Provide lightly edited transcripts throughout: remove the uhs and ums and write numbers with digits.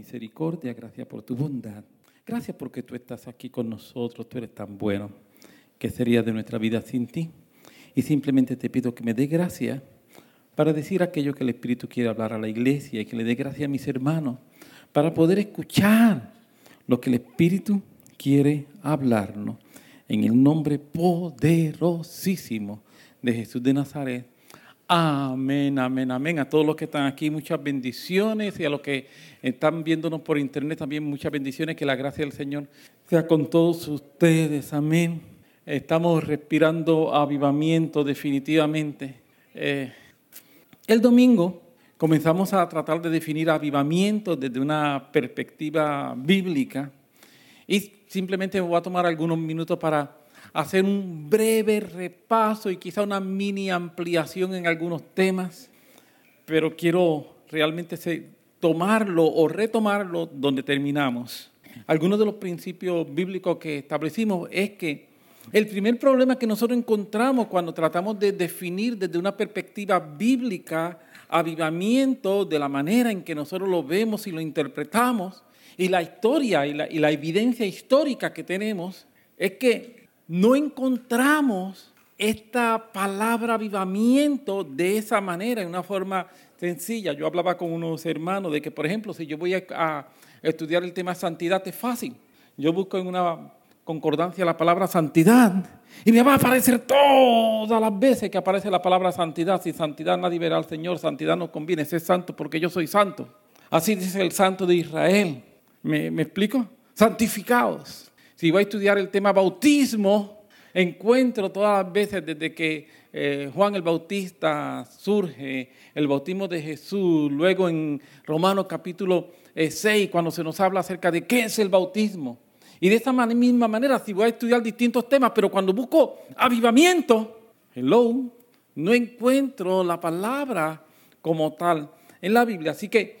misericordia, gracias por tu bondad. Gracias porque tú estás aquí con nosotros, tú eres tan bueno. ¿Qué sería de nuestra vida sin ti? Y simplemente te pido que me des gracia para decir aquello que el Espíritu quiere hablar a la iglesia y que le dé gracia a mis hermanos para poder escuchar lo que el Espíritu quiere hablarnos. En el nombre poderosísimo de Jesús de Nazaret. Amén, amén, amén. A todos los que están aquí, muchas bendiciones. Y a los que están viéndonos por internet también, muchas bendiciones. Que la gracia del Señor sea con todos ustedes. Amén. Estamos respirando avivamiento definitivamente. El domingo comenzamos a tratar de definir avivamiento desde una perspectiva bíblica. Y simplemente me voy a tomar algunos minutos para hacer un breve repaso y quizá una mini ampliación en algunos temas, pero quiero realmente tomarlo o retomarlo donde terminamos. Algunos de los principios bíblicos que establecimos es que el primer problema que nosotros encontramos cuando tratamos de definir desde una perspectiva bíblica avivamiento de la manera en que nosotros lo vemos y lo interpretamos, y la historia y la evidencia histórica que tenemos es que no encontramos esta palabra avivamiento de esa manera, en una forma sencilla. Yo hablaba con unos hermanos de que, por ejemplo, si yo voy a estudiar el tema santidad, es fácil. Yo busco en una concordancia la palabra santidad y me va a aparecer todas las veces que aparece la palabra santidad. Si santidad nadie verá al Señor, santidad no conviene, ser santo porque yo soy santo. Así dice el santo de Israel. ¿Me explico? Santificados. Si voy a estudiar el tema bautismo, encuentro todas las veces desde que Juan el Bautista surge, el bautismo de Jesús, luego en Romanos capítulo 6, cuando se nos habla acerca de qué es el bautismo. Y de esta misma manera, si voy a estudiar distintos temas, pero cuando busco avivamiento, hello, no encuentro la palabra como tal en la Biblia. Así que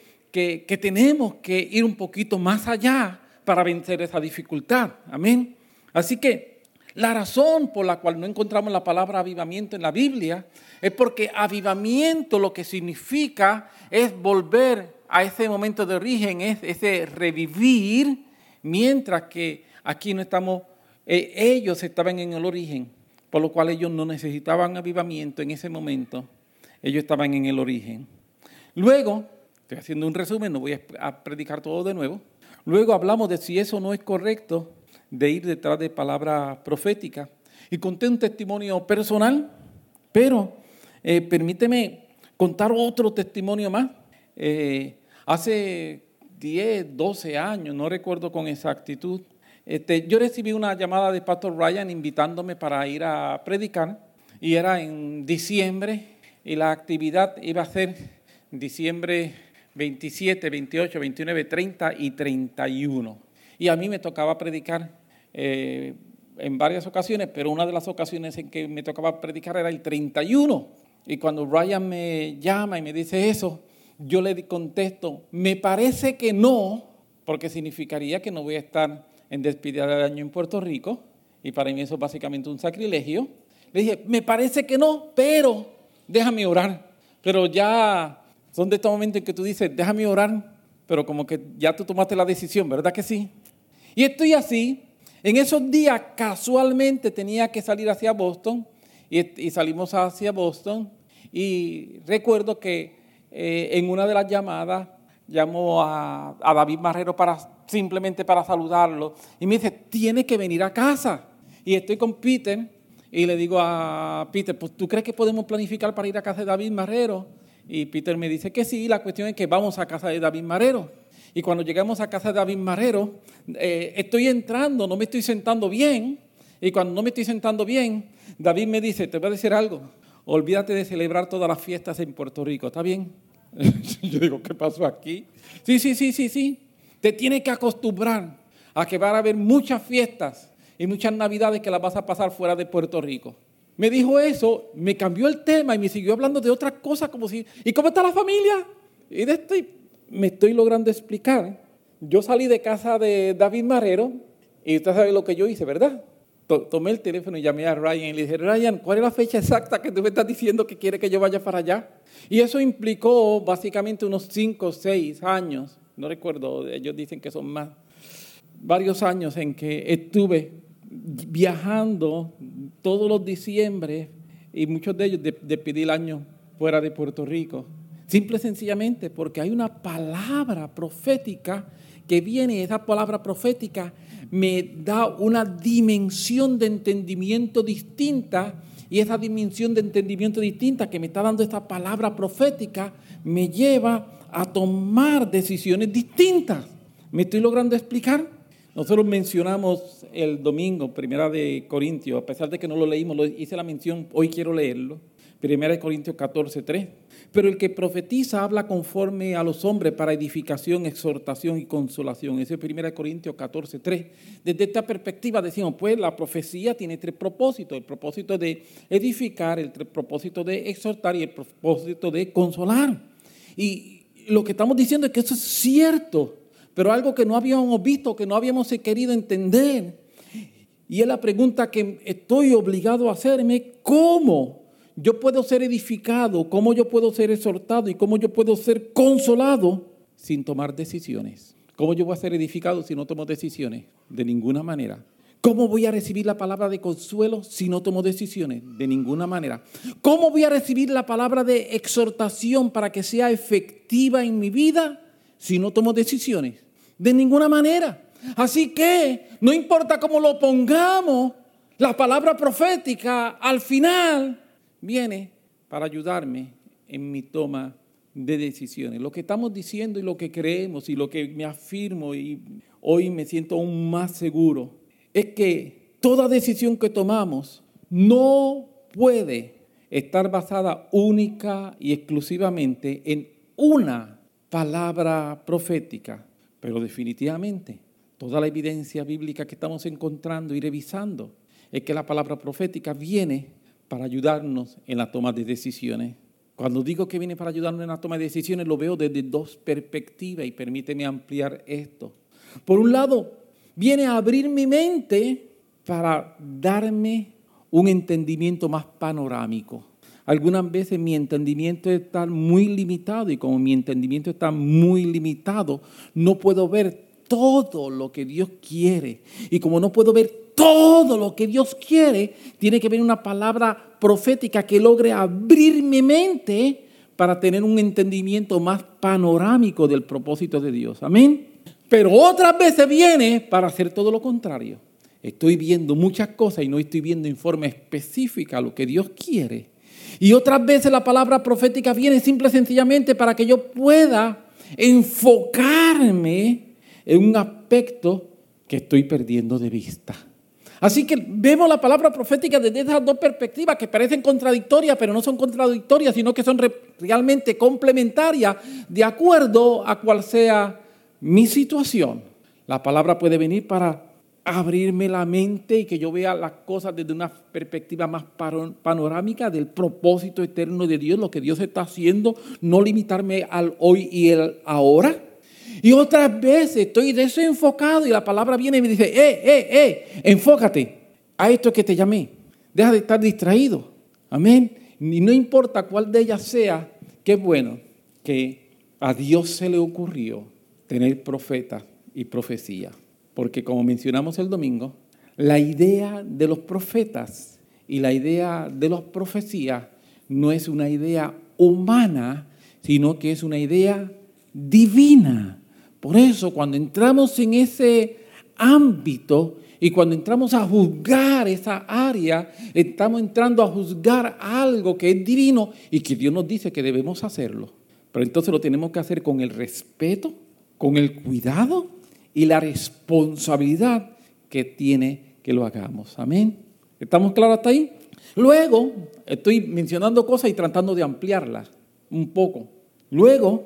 tenemos que ir un poquito más allá para vencer esa dificultad. Amén. Así que la razón por la cual no encontramos la palabra avivamiento en la Biblia es porque avivamiento lo que significa es volver a ese momento de origen, es ese revivir, mientras que aquí no estamos, ellos estaban en el origen, por lo cual ellos no necesitaban avivamiento en ese momento, ellos estaban en el origen. Luego, estoy haciendo un resumen, no voy a predicar todo de nuevo. Luego hablamos de si eso no es correcto, de ir detrás de palabras proféticas. Y conté un testimonio personal, pero permíteme contar otro testimonio más. Hace 10, 12 años, no recuerdo con exactitud, yo recibí una llamada de Pastor Ryan invitándome para ir a predicar. Y era en diciembre y la actividad iba a ser diciembre 27, 28, 29, 30 y 31. Y a mí me tocaba predicar en varias ocasiones, pero una de las ocasiones en que me tocaba predicar era el 31. Y cuando Ryan me llama y me dice eso, yo le contesto, me parece que no, porque significaría que no voy a estar en despedida de año en Puerto Rico, y para mí eso es básicamente un sacrilegio. Le dije, me parece que no, pero déjame orar. Pero ya... son de estos momentos en que tú dices, déjame orar, pero como que ya tú tomaste la decisión, ¿verdad que sí? Y estoy así. En esos días casualmente tenía que salir hacia Boston y salimos hacia Boston. Y recuerdo que en una de las llamadas llamó a David Marrero simplemente para saludarlo. Y me dice, tienes que venir a casa. Y estoy con Peter y le digo a Peter, pues, ¿tú crees que podemos planificar para ir a casa de David Marrero? Y Peter me dice que sí, la cuestión es que vamos a casa de David Marrero. Y cuando llegamos a casa de David Marrero, estoy entrando, no me estoy sentando bien. Y cuando no me estoy sentando bien, David me dice, te voy a decir algo, olvídate de celebrar todas las fiestas en Puerto Rico, ¿está bien? Yo digo, ¿qué pasó aquí? Sí, te tienes que acostumbrar a que van a haber muchas fiestas y muchas navidades que las vas a pasar fuera de Puerto Rico. Me dijo eso, me cambió el tema y me siguió hablando de otras cosas como si, ¿y cómo está la familia? Y de esto me estoy logrando explicar. Yo salí de casa de David Marrero y usted sabe lo que yo hice, ¿verdad? Tomé el teléfono y llamé a Ryan y le dije, Ryan, ¿cuál es la fecha exacta que tú me estás diciendo que quiere que yo vaya para allá? Y eso implicó básicamente unos 5 o 6 años no recuerdo, ellos dicen que son más, varios años en que estuve viajando todos los diciembre y muchos de ellos despedí el año fuera de Puerto Rico. Simple y sencillamente porque hay una palabra profética que viene, esa palabra profética me da una dimensión de entendimiento distinta y esa dimensión de entendimiento distinta que me está dando esta palabra profética me lleva a tomar decisiones distintas. ¿Me estoy logrando explicar? Nosotros mencionamos el domingo, 1 Corintios, a pesar de que no lo leímos, hice la mención, hoy quiero leerlo. 1 Corintios 14:3. Pero el que profetiza habla conforme a los hombres para edificación, exhortación y consolación. Ese es 1 Corintios 14:3. Desde esta perspectiva decimos, pues la profecía tiene tres propósitos. El propósito de edificar, el propósito de exhortar y el propósito de consolar. Y lo que estamos diciendo es que eso es cierto, pero algo que no habíamos visto, que no habíamos querido entender. Y es la pregunta que estoy obligado a hacerme, ¿cómo yo puedo ser edificado? ¿Cómo yo puedo ser exhortado? ¿Y cómo yo puedo ser consolado sin tomar decisiones? ¿Cómo yo voy a ser edificado si no tomo decisiones? De ninguna manera. ¿Cómo voy a recibir la palabra de consuelo si no tomo decisiones? De ninguna manera. ¿Cómo voy a recibir la palabra de exhortación para que sea efectiva en mi vida si no tomo decisiones? De ninguna manera. Así que no importa cómo lo pongamos, la palabra profética al final viene para ayudarme en mi toma de decisiones. Lo que estamos diciendo y lo que creemos y lo que me afirmo y hoy me siento aún más seguro es que toda decisión que tomamos no puede estar basada única y exclusivamente en una palabra profética, pero definitivamente toda la evidencia bíblica que estamos encontrando y revisando es que la palabra profética viene para ayudarnos en la toma de decisiones. Cuando digo que viene para ayudarnos en la toma de decisiones, lo veo desde dos perspectivas y permíteme ampliar esto. Por un lado, viene a abrir mi mente para darme un entendimiento más panorámico. Algunas veces mi entendimiento está muy limitado y como mi entendimiento está muy limitado, no puedo ver todo lo que Dios quiere. Y como no puedo ver todo lo que Dios quiere, tiene que venir una palabra profética que logre abrir mi mente para tener un entendimiento más panorámico del propósito de Dios. Amén. Pero otras veces viene para hacer todo lo contrario. Estoy viendo muchas cosas y no estoy viendo en forma específica lo que Dios quiere. Y otras veces la palabra profética viene simple y sencillamente para que yo pueda enfocarme en un aspecto que estoy perdiendo de vista. Así que vemos la palabra profética desde esas dos perspectivas que parecen contradictorias, pero no son contradictorias, sino que son realmente complementarias de acuerdo a cuál sea mi situación. La palabra puede venir para abrirme la mente y que yo vea las cosas desde una perspectiva más panorámica del propósito eterno de Dios, lo que Dios está haciendo, no limitarme al hoy y el ahora. Y otras veces estoy desenfocado y la palabra viene y me dice, enfócate a esto que te llamé. Deja de estar distraído. Amén. Y no importa cuál de ellas sea, qué bueno que a Dios se le ocurrió tener profetas y profecía. Porque como mencionamos el domingo, la idea de los profetas y la idea de las profecías no es una idea humana, sino que es una idea divina. Por eso, cuando entramos en ese ámbito y cuando entramos a juzgar esa área, estamos entrando a juzgar algo que es divino y que Dios nos dice que debemos hacerlo. Pero entonces lo tenemos que hacer con el respeto, con el cuidado y la responsabilidad que tiene que lo hagamos. Amén. ¿Estamos claros hasta ahí? Luego, estoy mencionando cosas y tratando de ampliarlas un poco. Luego,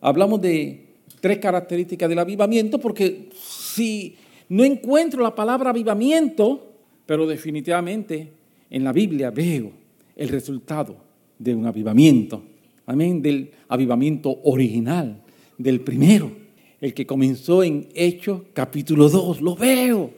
hablamos de tres características del avivamiento, porque si no encuentro la palabra avivamiento, pero definitivamente en la Biblia veo el resultado de un avivamiento. Amén, del avivamiento original, del primero, el que comenzó en Hechos capítulo 2, lo veo.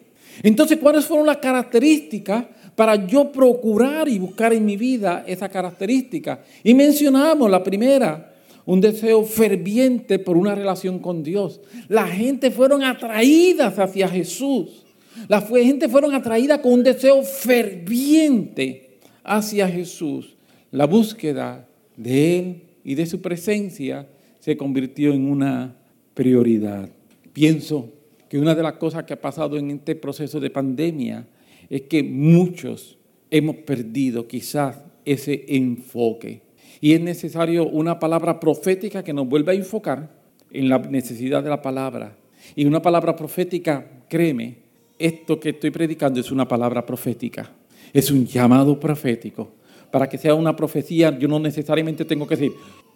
Entonces, ¿cuáles fueron las características para yo procurar y buscar en mi vida esa característica? Y mencionamos la primera, un deseo ferviente por una relación con Dios. La gente fueron atraídas hacia Jesús. La gente fueron atraídas con un deseo ferviente hacia Jesús. La búsqueda de Él y de su presencia se convirtió en una prioridad. Pienso que una de las cosas que ha pasado en este proceso de pandemia es que muchos hemos perdido quizás ese enfoque. Y es necesario una palabra profética que nos vuelva a enfocar en la necesidad de la palabra. Y una palabra profética, créeme, esto que estoy predicando es una palabra profética. Es un llamado profético. Para que sea una profecía, yo no necesariamente tengo que decir,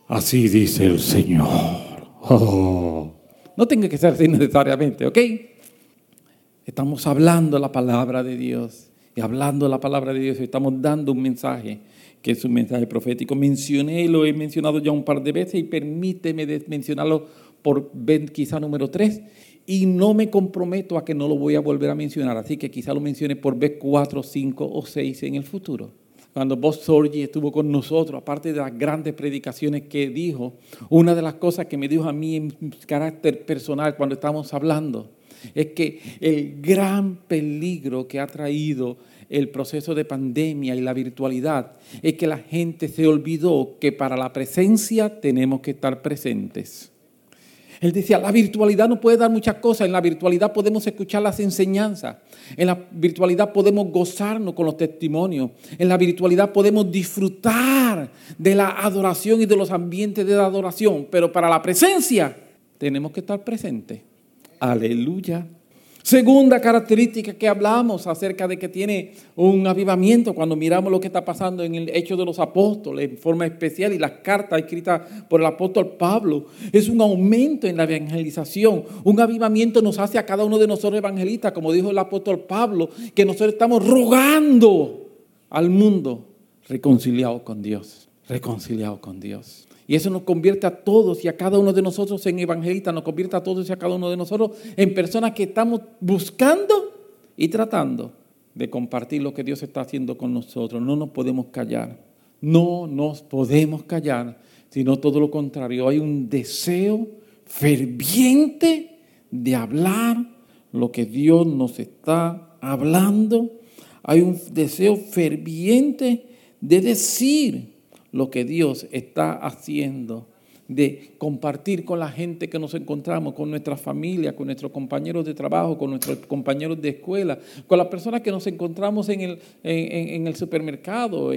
así dice el Señor. Oh. No tengo que ser así necesariamente, ¿ok? Estamos hablando la palabra de Dios. Y hablando la palabra de Dios, estamos dando un mensaje que es un mensaje profético. Lo he mencionado ya un par de veces y permíteme mencionarlo por vez quizá número 3. Y no me comprometo a que no lo voy a volver a mencionar. Así que quizá lo mencione por vez 4, 5 o 6 en el futuro. Cuando Bob Sorge estuvo con nosotros, aparte de las grandes predicaciones que dijo, una de las cosas que me dijo a mí en carácter personal cuando estábamos hablando es que el gran peligro que ha traído el proceso de pandemia y la virtualidad es que la gente se olvidó que para la presencia tenemos que estar presentes. Él decía, la virtualidad nos puede dar muchas cosas. En la virtualidad podemos escuchar las enseñanzas. En la virtualidad podemos gozarnos con los testimonios. En la virtualidad podemos disfrutar de la adoración y de los ambientes de la adoración. Pero para la presencia tenemos que estar presentes. Aleluya. Segunda característica que hablamos acerca de que tiene un avivamiento cuando miramos lo que está pasando en el Hechos de los Apóstoles en forma especial y las cartas escritas por el apóstol Pablo, es un aumento en la evangelización. Un avivamiento nos hace a cada uno de nosotros evangelistas, como dijo el apóstol Pablo, que nosotros estamos rogando al mundo reconciliado con Dios, reconciliado con Dios. Y eso nos convierte a todos y a cada uno de nosotros en evangelistas, nos convierte a todos y a cada uno de nosotros en personas que estamos buscando y tratando de compartir lo que Dios está haciendo con nosotros. No nos podemos callar, no nos podemos callar, sino todo lo contrario. Hay un deseo ferviente de hablar lo que Dios nos está hablando. Hay un deseo ferviente de decir lo que Dios está haciendo, de compartir con la gente que nos encontramos, con nuestra familia, con nuestros compañeros de trabajo, con nuestros compañeros de escuela, con las personas que nos encontramos en el supermercado,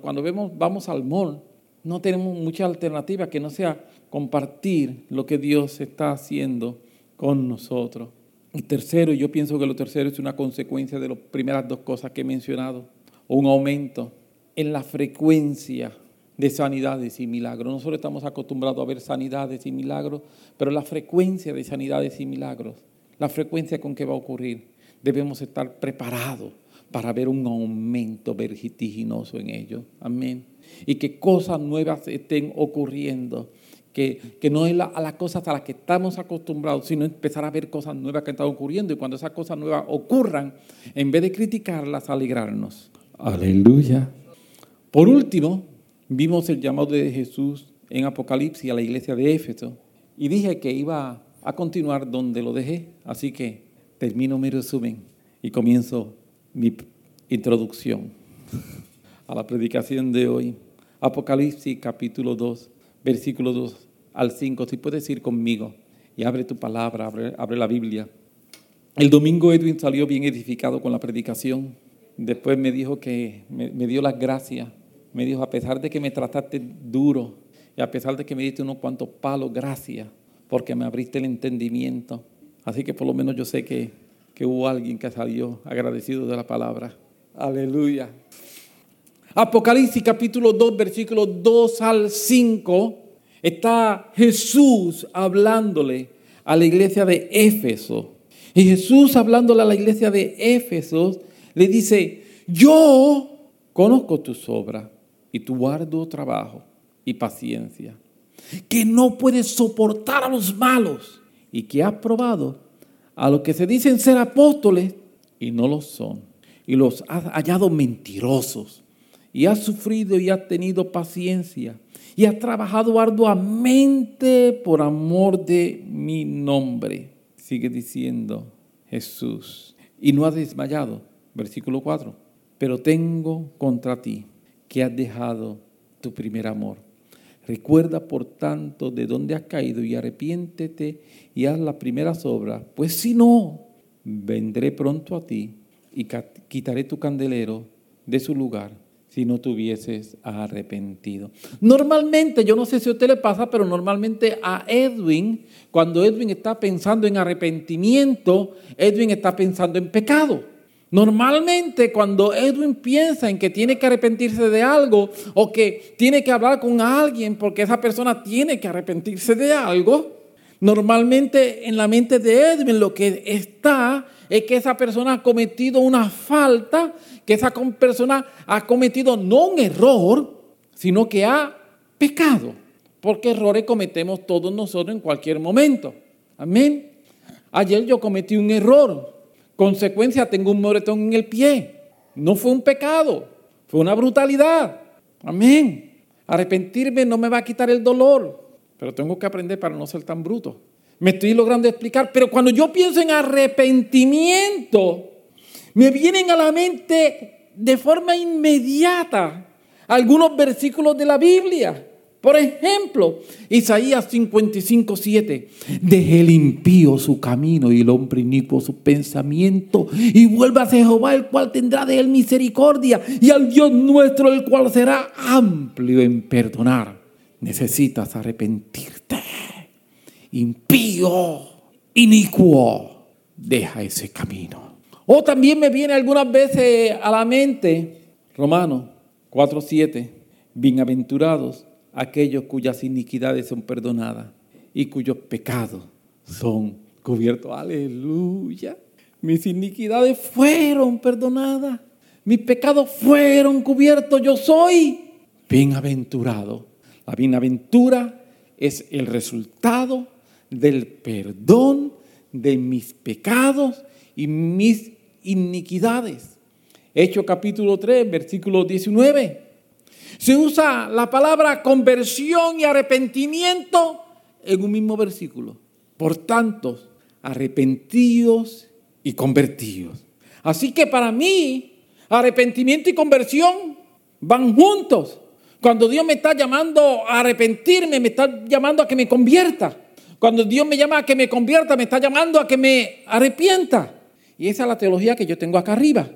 cuando vamos al mall. No tenemos mucha alternativa que no sea compartir lo que Dios está haciendo con nosotros. Y tercero, yo pienso que lo tercero es una consecuencia de las primeras dos cosas que he mencionado, un aumento en la frecuencia de sanidades y milagros. Nosotros estamos acostumbrados a ver sanidades y milagros, pero la frecuencia de sanidades y milagros, la frecuencia con que va a ocurrir, debemos estar preparados para ver un aumento vertiginoso en ello. Amén. Y que cosas nuevas estén ocurriendo, que no es a las cosas a las que estamos acostumbrados, sino empezar a ver cosas nuevas que están ocurriendo. Y cuando esas cosas nuevas ocurran, en vez de criticarlas, alegrarnos. Aleluya. Por último, vimos el llamado de Jesús en Apocalipsis a la iglesia de Éfeso y dije que iba a continuar donde lo dejé, así que termino mi resumen y comienzo mi introducción a la predicación de hoy. Apocalipsis capítulo 2, versículo 2 al 5, si puedes ir conmigo y abre tu palabra, abre la Biblia. El domingo Edwin salió bien edificado con la predicación, después me dijo que me dio las gracias. Me dijo, a pesar de que me trataste duro y a pesar de que me diste unos cuantos palos, gracias, porque me abriste el entendimiento. Así que por lo menos yo sé que hubo alguien que salió agradecido de la palabra. Aleluya. Apocalipsis capítulo 2, versículos 2 al 5, está Jesús hablándole a la iglesia de Éfeso. Y Jesús hablándole a la iglesia de Éfeso le dice, yo conozco tus obras y tu arduo trabajo y paciencia, que no puedes soportar a los malos y que has probado a los que se dicen ser apóstoles y no lo son, y los has hallado mentirosos y ha sufrido y ha tenido paciencia y ha trabajado arduamente por amor de mi nombre. Sigue diciendo Jesús. Y no ha desmayado. Versículo 4. Pero tengo contra ti que has dejado tu primer amor. Recuerda, por tanto, de dónde has caído y arrepiéntete y haz las primeras obras. Pues si no, vendré pronto a ti y quitaré tu candelero de su lugar si no te hubieses arrepentido. Normalmente, yo no sé si a usted le pasa, pero normalmente a Edwin, cuando Edwin está pensando en arrepentimiento, Edwin está pensando en pecado. Normalmente cuando Edwin piensa en que tiene que arrepentirse de algo o que tiene que hablar con alguien porque esa persona tiene que arrepentirse de algo, normalmente en la mente de Edwin lo que está es que esa persona ha cometido una falta, que esa persona ha cometido no un error, sino que ha pecado, porque errores cometemos todos nosotros en cualquier momento. Amén. Ayer yo cometí un error. Consecuencia, tengo un moretón en el pie. No fue un pecado, fue una brutalidad. Amén. Arrepentirme no me va a quitar el dolor, pero tengo que aprender para no ser tan bruto. Me estoy logrando explicar, pero cuando yo pienso en arrepentimiento, me vienen a la mente de forma inmediata algunos versículos de la Biblia. Por ejemplo, Isaías 55:7. Deje el impío su camino y el hombre inicuo su pensamiento, y vuélvase a Jehová, el cual tendrá de él misericordia, y al Dios nuestro, el cual será amplio en perdonar. Necesitas arrepentirte. Impío, inicuo, deja ese camino. O también me viene algunas veces a la mente Romanos 4:7. Bienaventurados aquellos cuyas iniquidades son perdonadas y cuyos pecados son cubiertos. Aleluya. Mis iniquidades fueron perdonadas. Mis pecados fueron cubiertos. Yo soy bienaventurado. La bienaventura es el resultado del perdón de mis pecados y mis iniquidades. Hechos capítulo 3, versículo 19. Se usa la palabra conversión y arrepentimiento en un mismo versículo. Por tanto, arrepentidos y convertidos. Así que para mí, arrepentimiento y conversión van juntos. Cuando Dios me está llamando a arrepentirme, me está llamando a que me convierta. Cuando Dios me llama a que me convierta, me está llamando a que me arrepienta. Y esa es la teología que yo tengo acá arriba.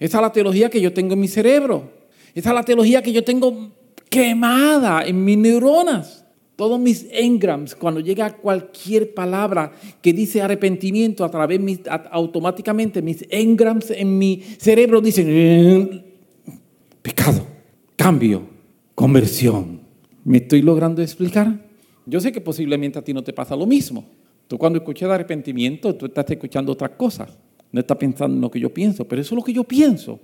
Esa es la teología que yo tengo en mi cerebro. Esa es la teología que yo tengo quemada en mis neuronas. Todos mis engrams, cuando llega cualquier palabra que dice arrepentimiento, automáticamente mis engrams en mi cerebro dicen pecado, cambio, conversión. ¿Me estoy logrando explicar? Yo sé que posiblemente a ti no te pasa lo mismo. Tú cuando escuchas arrepentimiento, tú estás escuchando otras cosas. No estás pensando en lo que yo pienso, pero eso es lo que yo pienso.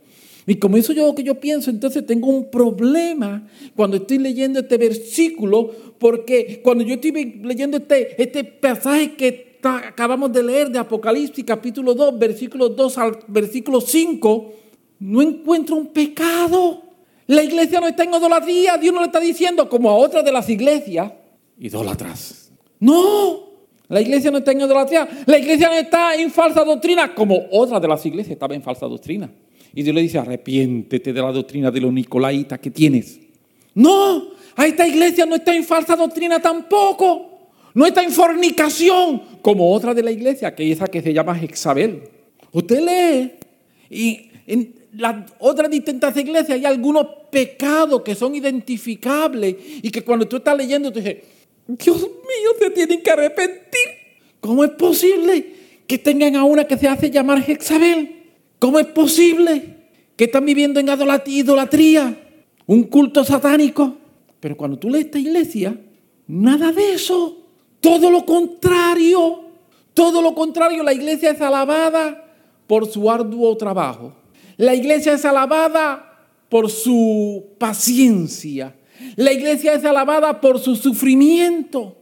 Y como eso es lo que yo pienso, entonces tengo un problema cuando estoy leyendo este versículo, porque cuando yo estoy leyendo este pasaje que acabamos de leer de Apocalipsis capítulo 2, versículo 2 al versículo 5, no encuentro un pecado. La iglesia no está en idolatría. Dios no le está diciendo, como a otras de las iglesias, idólatras. No, la iglesia no está en idolatría. La iglesia no está en falsa doctrina, como otras de las iglesias estaban en falsa doctrina. Y Dios le dice, arrepiéntete de la doctrina de los nicolaitas que tienes. No, a esta iglesia no está en falsa doctrina tampoco. No está en fornicación, como otra de la iglesia, que es esa que se llama Jezabel. Usted lee, y en las otras distintas iglesias hay algunos pecados que son identificables y que cuando tú estás leyendo, tú dices, Dios mío, se tienen que arrepentir. ¿Cómo es posible que tengan a una que se hace llamar Jezabel? ¿Cómo es posible que están viviendo en idolatría, un culto satánico? Pero cuando tú lees esta iglesia, nada de eso. Todo lo contrario. Todo lo contrario. La iglesia es alabada por su arduo trabajo. La iglesia es alabada por su paciencia. La iglesia es alabada por su sufrimiento.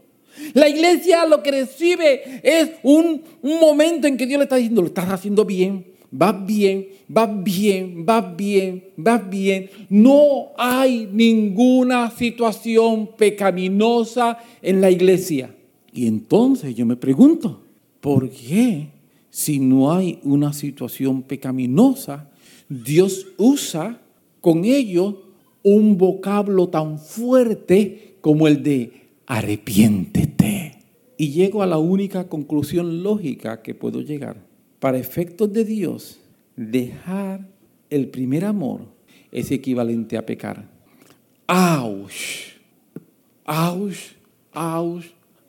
La iglesia lo que recibe es un momento en que Dios le está diciendo, lo estás haciendo bien. vas bien, vas bien, vas bien, vas bien. No hay ninguna situación pecaminosa en la iglesia. Y entonces yo me pregunto, ¿por qué si no hay una situación pecaminosa, Dios usa con ello un vocablo tan fuerte como el de arrepiéntete? Y llego a la única conclusión lógica que puedo llegar. Para efectos de Dios, dejar el primer amor es equivalente a pecar. ¡Auch! ¡Auch! ¡Auch!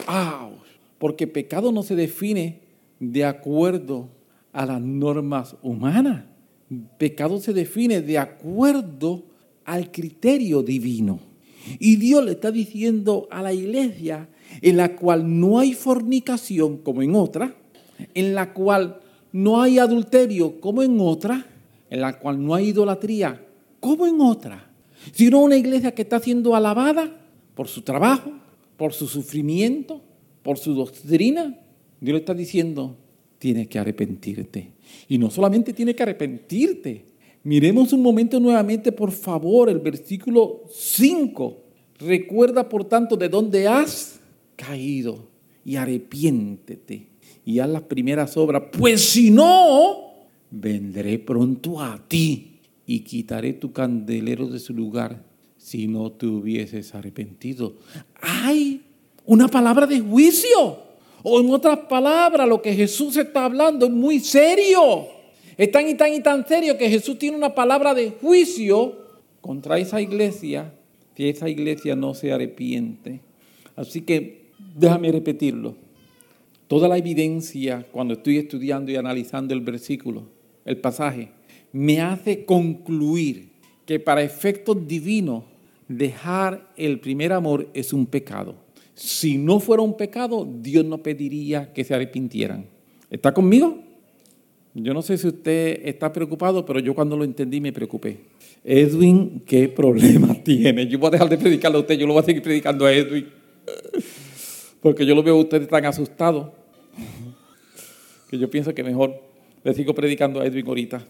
¡Auch! Porque pecado no se define de acuerdo a las normas humanas. Pecado se define de acuerdo al criterio divino. Y Dios le está diciendo a la iglesia, en la cual no hay fornicación como en otra, en la cual no hay adulterio como en otra, en la cual no hay idolatría como en otra, sino una iglesia que está siendo alabada por su trabajo, por su sufrimiento, por su doctrina. Dios le está diciendo, tienes que arrepentirte. Y no solamente tienes que arrepentirte. Miremos un momento nuevamente, por favor, el versículo 5. Recuerda, por tanto, de dónde has caído y arrepiéntete y haz las primeras obras, pues si no, vendré pronto a ti y quitaré tu candelero de su lugar si no te hubieses arrepentido. Hay una palabra de juicio, o en otras palabras, lo que Jesús está hablando es muy serio. Es tan y tan y tan serio que Jesús tiene una palabra de juicio contra esa iglesia si esa iglesia no se arrepiente. Así que déjame repetirlo. Toda la evidencia, cuando estoy estudiando y analizando el versículo, el pasaje, me hace concluir que para efectos divinos, dejar el primer amor es un pecado. Si no fuera un pecado, Dios no pediría que se arrepintieran. ¿Está conmigo? Yo no sé si usted está preocupado, pero yo cuando lo entendí me preocupé. Edwin, ¿qué problema tiene? Yo voy a dejar de predicarle a usted, yo lo voy a seguir predicando a Edwin. Porque yo lo veo a ustedes tan asustados que yo pienso que mejor le sigo predicando a Edwin ahorita.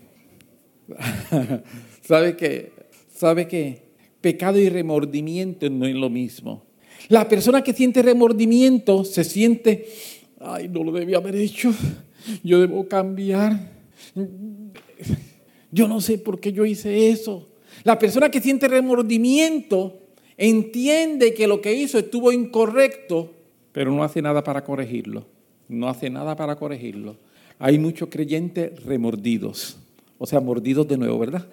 ¿Sabe qué? Pecado y remordimiento no es lo mismo. La persona que siente remordimiento se siente, ay, no lo debía haber hecho, yo debo cambiar, yo no sé por qué yo hice eso. La persona que siente remordimiento entiende que lo que hizo estuvo incorrecto, pero no hace nada para corregirlo. No hace nada para corregirlo. Hay muchos creyentes remordidos. O sea, mordidos de nuevo, ¿verdad?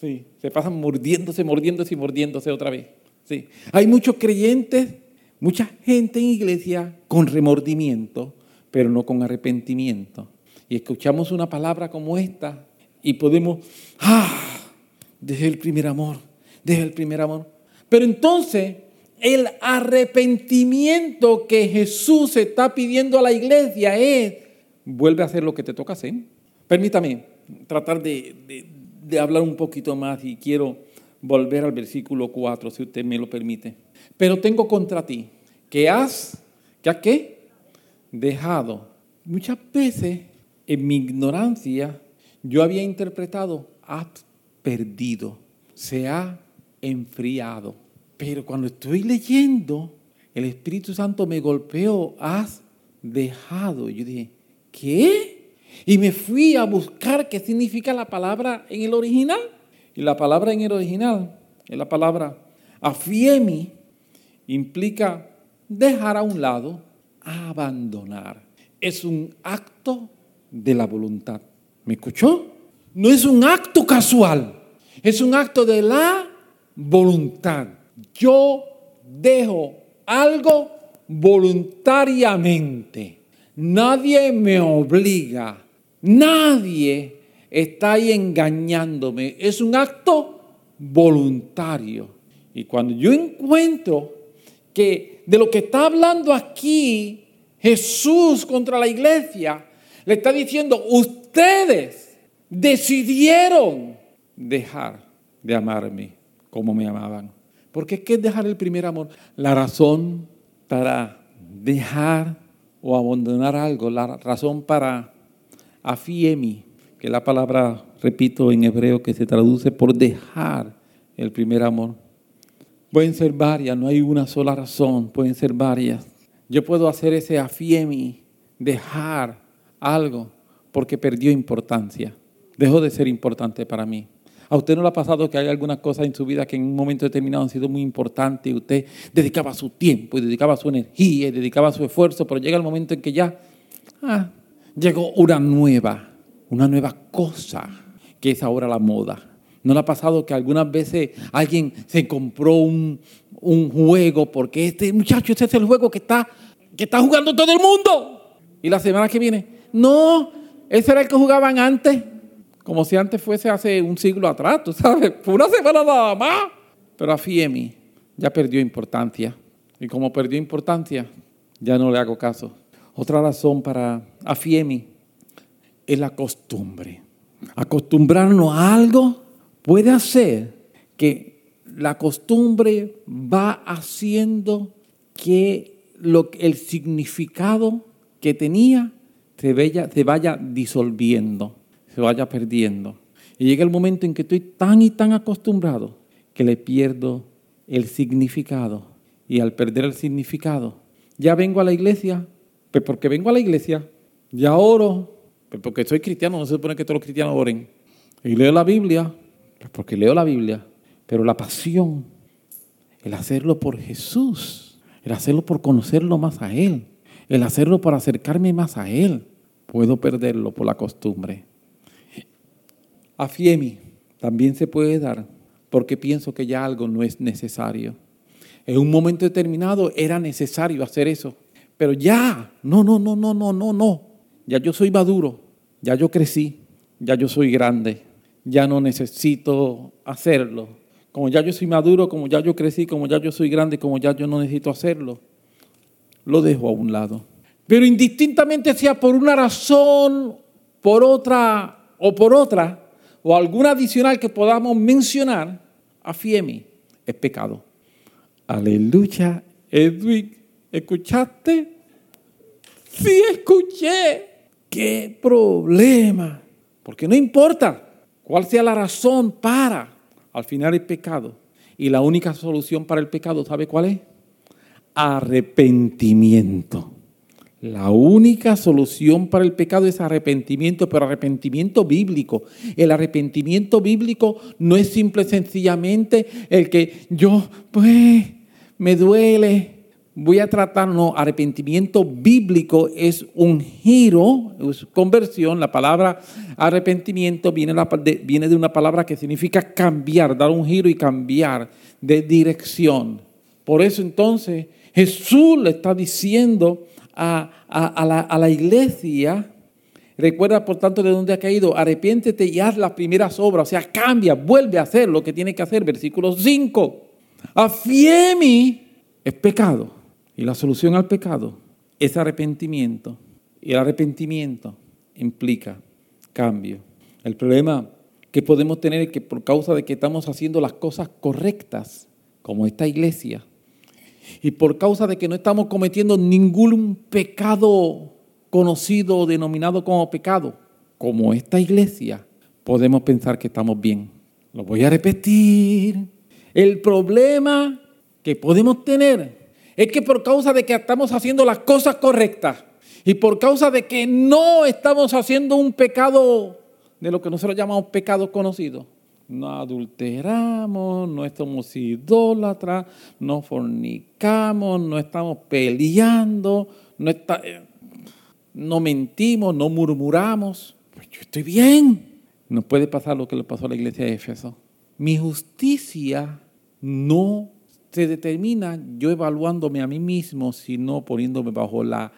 Sí, se pasan mordiéndose otra vez. Sí. Hay muchos creyentes, mucha gente en iglesia con remordimiento, pero no con arrepentimiento. Y escuchamos una palabra como esta y podemos, dejé el primer amor. Pero entonces, el arrepentimiento que Jesús está pidiendo a la iglesia es, vuelve a hacer lo que te toca hacer. Permítame tratar de hablar un poquito más y quiero volver al versículo 4, si usted me lo permite. Pero tengo contra ti que has dejado. Muchas veces, en mi ignorancia, yo había interpretado, has perdido, se ha enfriado. Pero cuando estoy leyendo, el Espíritu Santo me golpeó, has dejado. Yo dije, ¿qué? Y me fui a buscar qué significa la palabra en el original. Y la palabra en el original, es la palabra afiemi, implica dejar a un lado, abandonar. Es un acto de la voluntad. ¿Me escuchó? No es un acto casual, es un acto de la voluntad. Yo dejo algo voluntariamente. Nadie me obliga. Nadie está ahí engañándome. Es un acto voluntario. Y cuando yo encuentro que de lo que está hablando aquí Jesús contra la iglesia, le está diciendo, ustedes decidieron dejar de amarme como me amaban. Porque ¿qué es dejar el primer amor? La razón para dejar o abandonar algo, la razón para afiemi, que es la palabra, repito, en hebreo que se traduce por dejar el primer amor. Pueden ser varias, no hay una sola razón, pueden ser varias. Yo puedo hacer ese afiemi, dejar algo, porque perdió importancia, dejó de ser importante para mí. ¿A usted no le ha pasado que hay algunas cosas en su vida que en un momento determinado han sido muy importantes y usted dedicaba su tiempo y dedicaba su energía y dedicaba su esfuerzo, pero llega el momento en que ya llegó una nueva cosa que es ahora la moda? ¿No le ha pasado que algunas veces alguien se compró un juego porque este es el juego que está jugando todo el mundo? Y la semana que viene, no, ese era el que jugaban antes. Como si antes fuese hace un siglo atrás, tú sabes, fue una semana nada más. Pero afiemi, ya perdió importancia. Y como perdió importancia, ya no le hago caso. Otra razón para afiemi es la costumbre. Acostumbrarnos a algo puede hacer que la costumbre va haciendo que el significado que tenía se vaya disolviendo, se vaya perdiendo. Y llega el momento en que estoy tan y tan acostumbrado que le pierdo el significado. Y al perder el significado, ya vengo a la iglesia, pues porque vengo a la iglesia, ya oro, pues porque soy cristiano, no se supone que todos los cristianos oren. Y leo la Biblia, pues porque leo la Biblia. Pero la pasión, el hacerlo por Jesús, el hacerlo por conocerlo más a Él, el hacerlo por acercarme más a Él, puedo perderlo por la costumbre. Afiemi también se puede dar porque pienso que ya algo no es necesario. En un momento determinado era necesario hacer eso, pero ya, no. Ya yo soy maduro, ya yo crecí, ya yo soy grande, ya no necesito hacerlo. Como ya yo soy maduro, como ya yo crecí, como ya yo soy grande, como ya yo no necesito hacerlo, lo dejo a un lado. Pero indistintamente sea por una razón, por otra, o alguna adicional que podamos mencionar, afiemi es pecado. Aleluya, Edwin, ¿escuchaste? Sí, escuché. ¡Qué problema! Porque no importa cuál sea la razón para, al final el pecado. Y la única solución para el pecado, ¿sabe cuál es? Arrepentimiento. La única solución para el pecado es arrepentimiento, pero arrepentimiento bíblico. El arrepentimiento bíblico no es simple y sencillamente el que yo, pues, me duele, voy a tratar. No, arrepentimiento bíblico es un giro, es conversión. La palabra arrepentimiento viene de una palabra que significa cambiar, dar un giro y cambiar de dirección. Por eso entonces Jesús le está diciendo a la iglesia, recuerda por tanto de dónde ha caído, arrepiéntete y haz las primeras obras, o sea, cambia, vuelve a hacer lo que tiene que hacer. Versículo 5, afiemi es pecado y la solución al pecado es arrepentimiento, y el arrepentimiento implica cambio. El problema que podemos tener es que por causa de que estamos haciendo las cosas correctas, como esta iglesia, y por causa de que no estamos cometiendo ningún pecado conocido o denominado como pecado, como esta iglesia, podemos pensar que estamos bien. Lo voy a repetir. El problema que podemos tener es que por causa de que estamos haciendo las cosas correctas y por causa de que no estamos haciendo un pecado de lo que nosotros llamamos pecado conocido, no adulteramos, no estamos idólatras, no fornicamos, no estamos peleando, no mentimos, no murmuramos. Pues yo estoy bien. Nos puede pasar lo que le pasó a la iglesia de Éfeso. Mi justicia no se determina yo evaluándome a mí mismo, sino poniéndome bajo la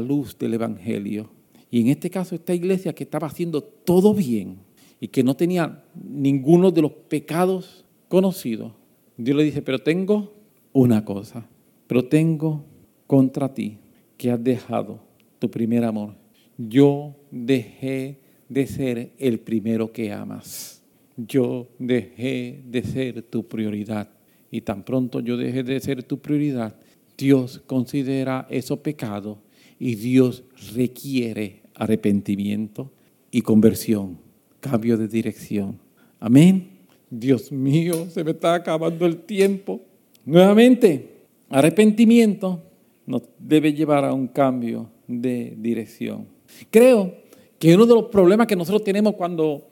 luz del Evangelio. Y en este caso, esta iglesia que estaba haciendo todo bien y que no tenía ninguno de los pecados conocidos, Dios le dice, pero tengo una cosa, pero tengo contra ti que has dejado tu primer amor. Yo dejé de ser el primero que amas. Yo dejé de ser tu prioridad. Y tan pronto yo dejé de ser tu prioridad, Dios considera eso pecado y Dios requiere arrepentimiento y conversión, cambio de dirección. Amén. Dios mío, se me está acabando el tiempo. Nuevamente, arrepentimiento nos debe llevar a un cambio de dirección. Creo que uno de los problemas que nosotros tenemos cuando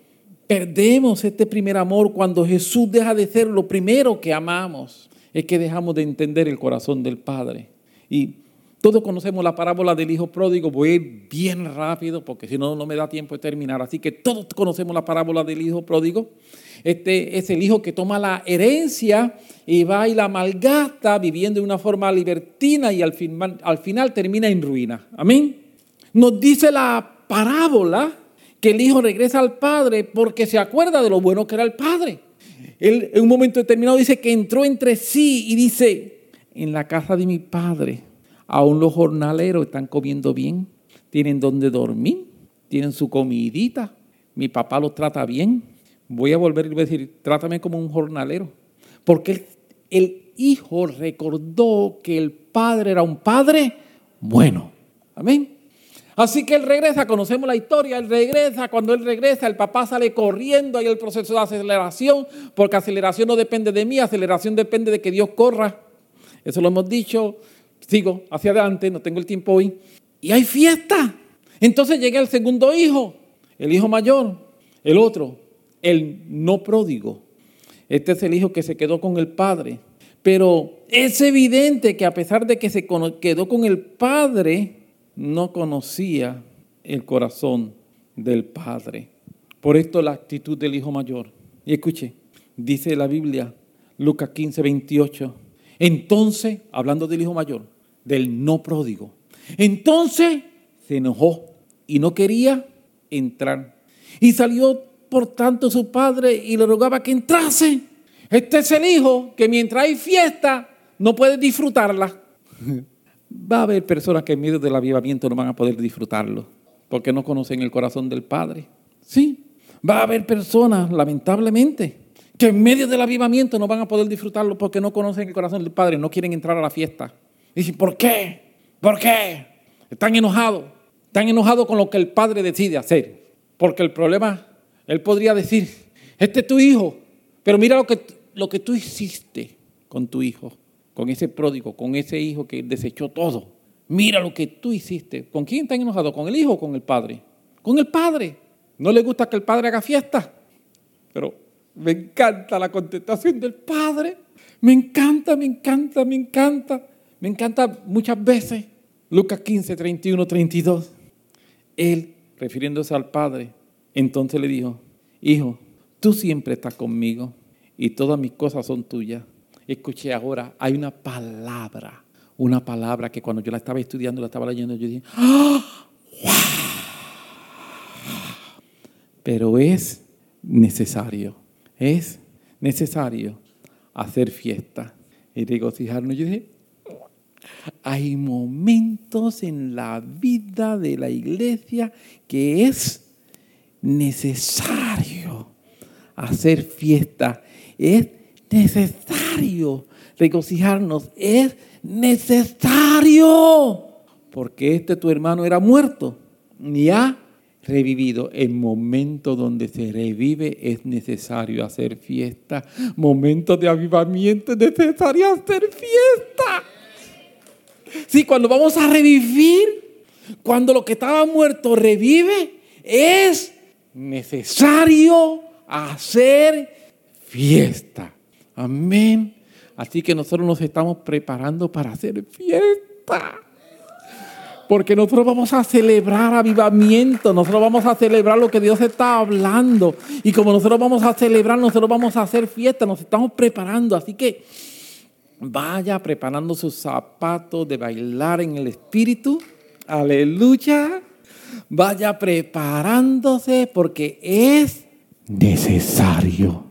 perdemos este primer amor, cuando Jesús deja de ser lo primero que amamos, es que dejamos de entender el corazón del Padre. Y todos conocemos la parábola del hijo pródigo. Voy a ir bien rápido porque si no, no me da tiempo de terminar. Así que todos conocemos la parábola del hijo pródigo. Este es el hijo que toma la herencia y va y la malgasta viviendo de una forma libertina y al final termina en ruina. Amén. Nos dice la parábola que el hijo regresa al padre porque se acuerda de lo bueno que era el padre. Él en un momento determinado dice que entró entre sí y dice, en la casa de mi padre aún los jornaleros están comiendo bien, tienen donde dormir, tienen su comidita, mi papá los trata bien. Voy a volver y voy a decir, trátame como un jornalero. Porque el hijo recordó que el padre era un padre bueno. Amén. Así que él regresa, conocemos la historia, él regresa, cuando él regresa el papá sale corriendo, hay el proceso de aceleración, porque aceleración no depende de mí, aceleración depende de que Dios corra. Eso lo hemos dicho, sigo hacia adelante, no tengo el tiempo hoy. Y hay fiesta. Entonces llega el segundo hijo, el hijo mayor, el otro, el no pródigo. Este es el hijo que se quedó con el padre. Pero es evidente que a pesar de que se quedó con el padre, no conocía el corazón del padre. Por esto la actitud del hijo mayor. Y escuche, dice la Biblia, Lucas 15, 28. Entonces, hablando del hijo mayor, del no pródigo. Entonces se enojó y no quería entrar. Y salió por tanto su padre y le rogaba que entrase. Este es el hijo que mientras hay fiesta no puede disfrutarla. Va a haber personas que en medio del avivamiento no van a poder disfrutarlo porque no conocen el corazón del Padre. Sí, va a haber personas, lamentablemente, que en medio del avivamiento no van a poder disfrutarlo porque no conocen el corazón del Padre, no quieren entrar a la fiesta. Dicen, ¿por qué? ¿Por qué? Están enojados. Están enojados con lo que el Padre decide hacer. Porque el problema, él podría decir, este es tu hijo, pero mira lo que tú hiciste con tu hijo. Con ese pródigo, con ese hijo que desechó todo. Mira lo que tú hiciste. ¿Con quién están enojados? ¿Con el hijo o con el padre? Con el padre. No le gusta que el padre haga fiesta. Pero me encanta la contestación del padre. Me encanta. Me encanta muchas veces. Lucas 15, 31, 32. Él, refiriéndose al padre, entonces le dijo, hijo, tú siempre estás conmigo y todas mis cosas son tuyas. Escuché ahora, hay una palabra que cuando yo la estaba estudiando, la estaba leyendo, yo dije, ¡ah! ¡Wow! Pero es necesario hacer fiesta y regocijarnos. Yo dije, hay momentos en la vida de la iglesia que es necesario hacer fiesta, es necesario regocijarnos, es necesario, porque tu hermano era muerto y ha revivido. En momentos donde se revive es necesario hacer fiesta, momentos de avivamiento es necesario hacer fiesta. Sí, cuando vamos a revivir, cuando lo que estaba muerto revive, es necesario hacer fiesta. Amén. Así que nosotros nos estamos preparando para hacer fiesta. Porque nosotros vamos a celebrar avivamiento. Nosotros vamos a celebrar lo que Dios está hablando. Y como nosotros vamos a celebrar, nosotros vamos a hacer fiesta. Nos estamos preparando. Así que vaya preparando sus zapatos de bailar en el Espíritu. Aleluya. Vaya preparándose porque es necesario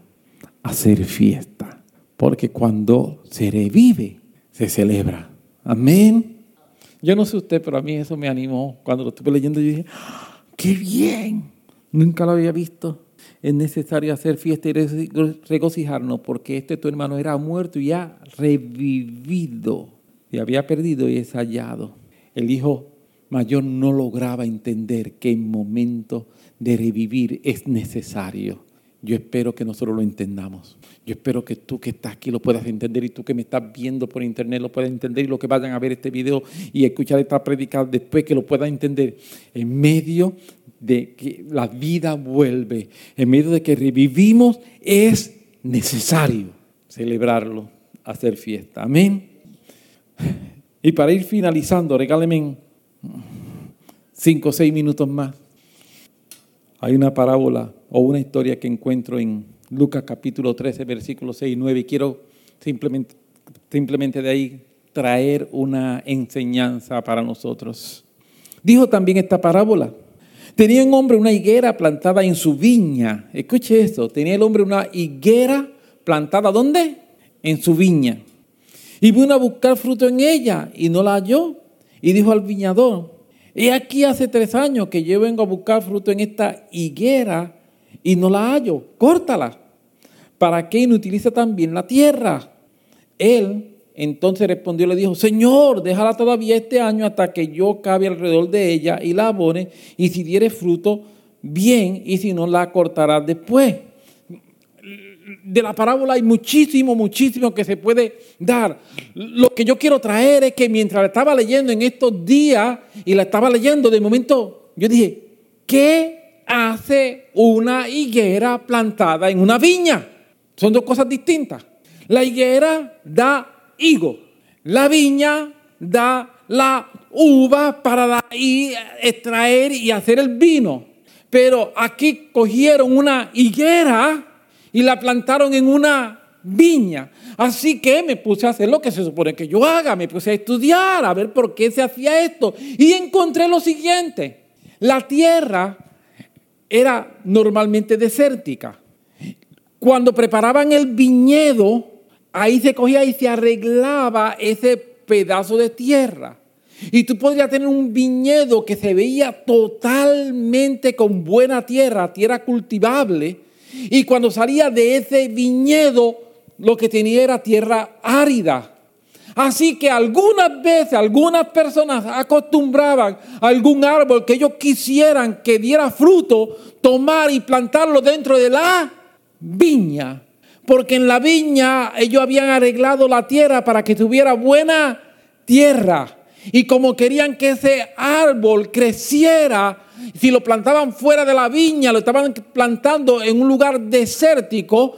hacer fiesta, porque cuando se revive, se celebra. Amén. Yo no sé usted, pero a mí eso me animó. Cuando lo estuve leyendo, yo dije, ¡qué bien! Nunca lo había visto. Es necesario hacer fiesta y regocijarnos, porque tu hermano era muerto y ha revivido. Y había perdido y es hallado. El hijo mas yo no lograba entender que en momentos de revivir es necesario. Yo espero que nosotros lo entendamos. Yo espero que tú que estás aquí lo puedas entender, y tú que me estás viendo por internet lo puedas entender, y los que vayan a ver este video y escuchar esta predica después que lo puedas entender. En medio de que la vida vuelve, en medio de que revivimos, es necesario celebrarlo, hacer fiesta. Amén. Y para ir finalizando, regáleme 5 o 6 minutos más. Hay una parábola o una historia que encuentro en Lucas capítulo 13, versículos 6 y 9, y quiero simplemente de ahí traer una enseñanza para nosotros. Dijo también esta parábola: tenía un hombre una higuera plantada en su viña. Escuche esto, tenía el hombre una higuera plantada, ¿dónde? En su viña. Y vino a buscar fruto en ella y no la halló. Y dijo al viñador: he aquí hace 3 años que yo vengo a buscar fruto en esta higuera y no la hallo. Córtala. ¿Para qué inutiliza también la tierra? Él entonces respondió y le dijo: Señor, déjala todavía este año hasta que yo cabe alrededor de ella y la abone, y si diere fruto, bien, y si no, la cortarás después. De la parábola hay muchísimo que se puede dar. Lo que yo quiero traer es que mientras la estaba leyendo en estos días, y la estaba leyendo, de momento yo dije: ¿qué hace una higuera plantada en una viña? Son 2 cosas distintas. La higuera da higo, la viña da la uva para extraer y hacer el vino. Pero aquí cogieron una higuera y la plantaron en una viña. Así que me puse a hacer lo que se supone que yo haga. Me puse a estudiar, a ver por qué se hacía esto. Y encontré lo siguiente: la tierra era normalmente desértica. Cuando preparaban el viñedo, ahí se cogía y se arreglaba ese pedazo de tierra. Y tú podrías tener un viñedo que se veía totalmente con buena tierra, tierra cultivable. Y cuando salía de ese viñedo, lo que tenía era tierra árida. Así que algunas veces, algunas personas acostumbraban a algún árbol que ellos quisieran que diera fruto, tomar y plantarlo dentro de la viña. Porque en la viña ellos habían arreglado la tierra para que tuviera buena tierra. Y como querían que ese árbol creciera, si lo plantaban fuera de la viña, lo estaban plantando en un lugar desértico,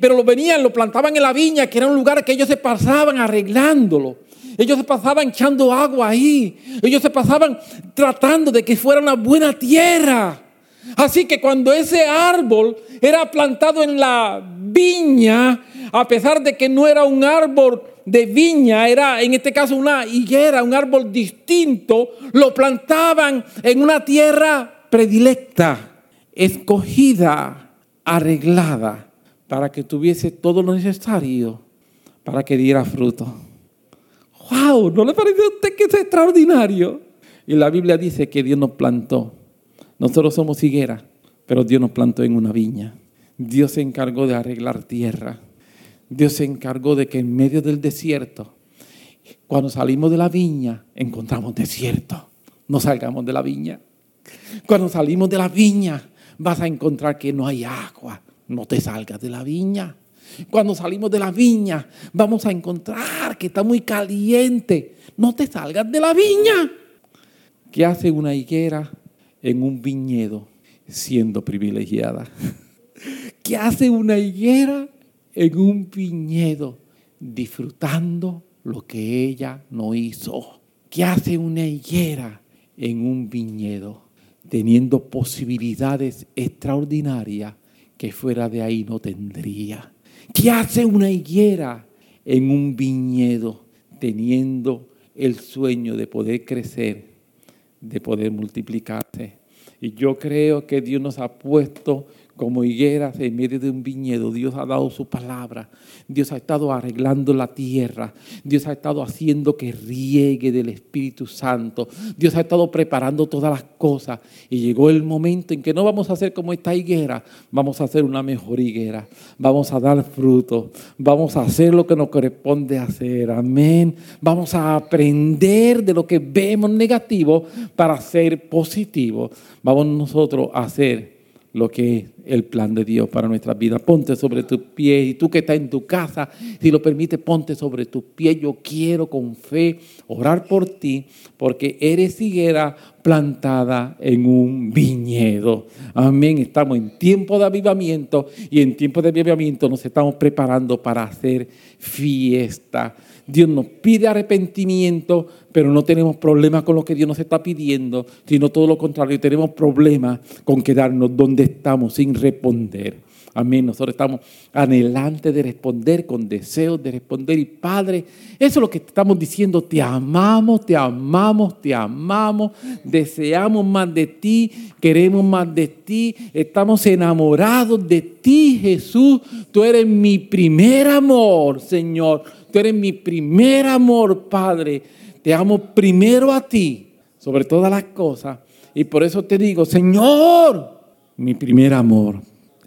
pero lo plantaban en la viña, que era un lugar que ellos se pasaban arreglándolo. Ellos se pasaban echando agua ahí. Ellos se pasaban tratando de que fuera una buena tierra. Así que cuando ese árbol era plantado en la viña, a pesar de que no era un árbol de viña, era en este caso una higuera, un árbol distinto, lo plantaban en una tierra predilecta, escogida, arreglada, para que tuviese todo lo necesario para que diera fruto. ¡Wow! ¿No le parece a usted que es extraordinario? Y la Biblia dice que Dios nos plantó. Nosotros somos higuera, pero Dios nos plantó en una viña. Dios se encargó de arreglar tierra. Dios se encargó de que en medio del desierto, cuando salimos de la viña, encontramos desierto. No salgamos de la viña. Cuando salimos de la viña, vas a encontrar que no hay agua. No te salgas de la viña. Cuando salimos de la viña, vamos a encontrar que está muy caliente. No te salgas de la viña. ¿Qué hace una higuera en un viñedo siendo privilegiada? ¿Qué hace una higuera en un viñedo disfrutando lo que ella no hizo? ¿Qué hace una higuera en un viñedo teniendo posibilidades extraordinarias que fuera de ahí no tendría? ¿Qué hace una higuera en un viñedo teniendo el sueño de poder crecer, de poder multiplicarse? Y yo creo que Dios nos ha puesto como higueras en medio de un viñedo. Dios ha dado su palabra. Dios ha estado arreglando la tierra. Dios ha estado haciendo que riegue del Espíritu Santo. Dios ha estado preparando todas las cosas. Y llegó el momento en que no vamos a ser como esta higuera. Vamos a hacer una mejor higuera. Vamos a dar fruto. Vamos a hacer lo que nos corresponde hacer. Amén. Vamos a aprender de lo que vemos negativo para ser positivo. Vamos nosotros a hacer lo que es el plan de Dios para nuestras vidas. Ponte sobre tus pies, y tú que estás en tu casa, si lo permite, ponte sobre tus pies. Yo quiero con fe orar por ti, porque eres higuera plantada en un viñedo. Amén. Estamos en tiempo de avivamiento, y en tiempo de avivamiento nos estamos preparando para hacer fiesta. Dios nos pide arrepentimiento, pero no tenemos problemas con lo que Dios nos está pidiendo, sino todo lo contrario, tenemos problemas con quedarnos donde estamos sin responder. Amén. Nosotros estamos anhelantes de responder, con deseos de responder. Y Padre, eso es lo que estamos diciendo: te amamos, te amamos, te amamos, deseamos más de ti, queremos más de ti, estamos enamorados de ti, Jesús. Tú eres mi primer amor, Señor. Tú eres mi primer amor, Padre. Te amo primero a ti, sobre todas las cosas. Y por eso te digo, Señor, mi primer amor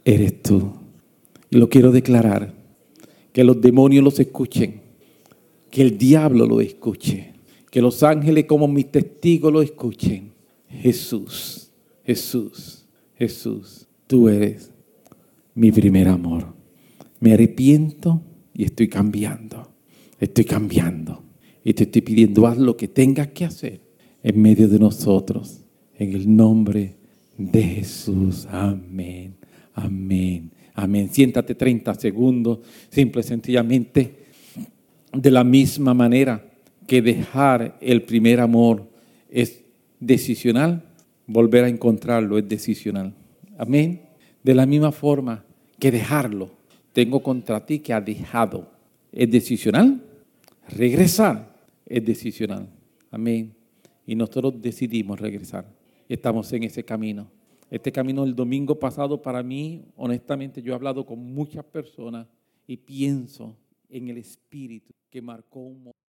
eres tú. Y lo quiero declarar, que los demonios los escuchen, que el diablo lo escuche, que los ángeles como mis testigos lo escuchen. Jesús, Jesús, Jesús, tú eres mi primer amor. Me arrepiento y estoy cambiando, estoy cambiando. Y te estoy pidiendo, haz lo que tengas que hacer en medio de nosotros. En el nombre de Jesús. Amén. Amén. Amén. Siéntate 30 segundos. Simple y sencillamente, de la misma manera que dejar el primer amor es decisional, volver a encontrarlo es decisional. Amén. De la misma forma que dejarlo, tengo contra ti que ha dejado, es decisional. Regresar es decisional. Amén. Y nosotros decidimos regresar. Estamos en ese camino. Este camino el domingo pasado, para mí, honestamente, yo he hablado con muchas personas y pienso en el Espíritu que marcó un momento.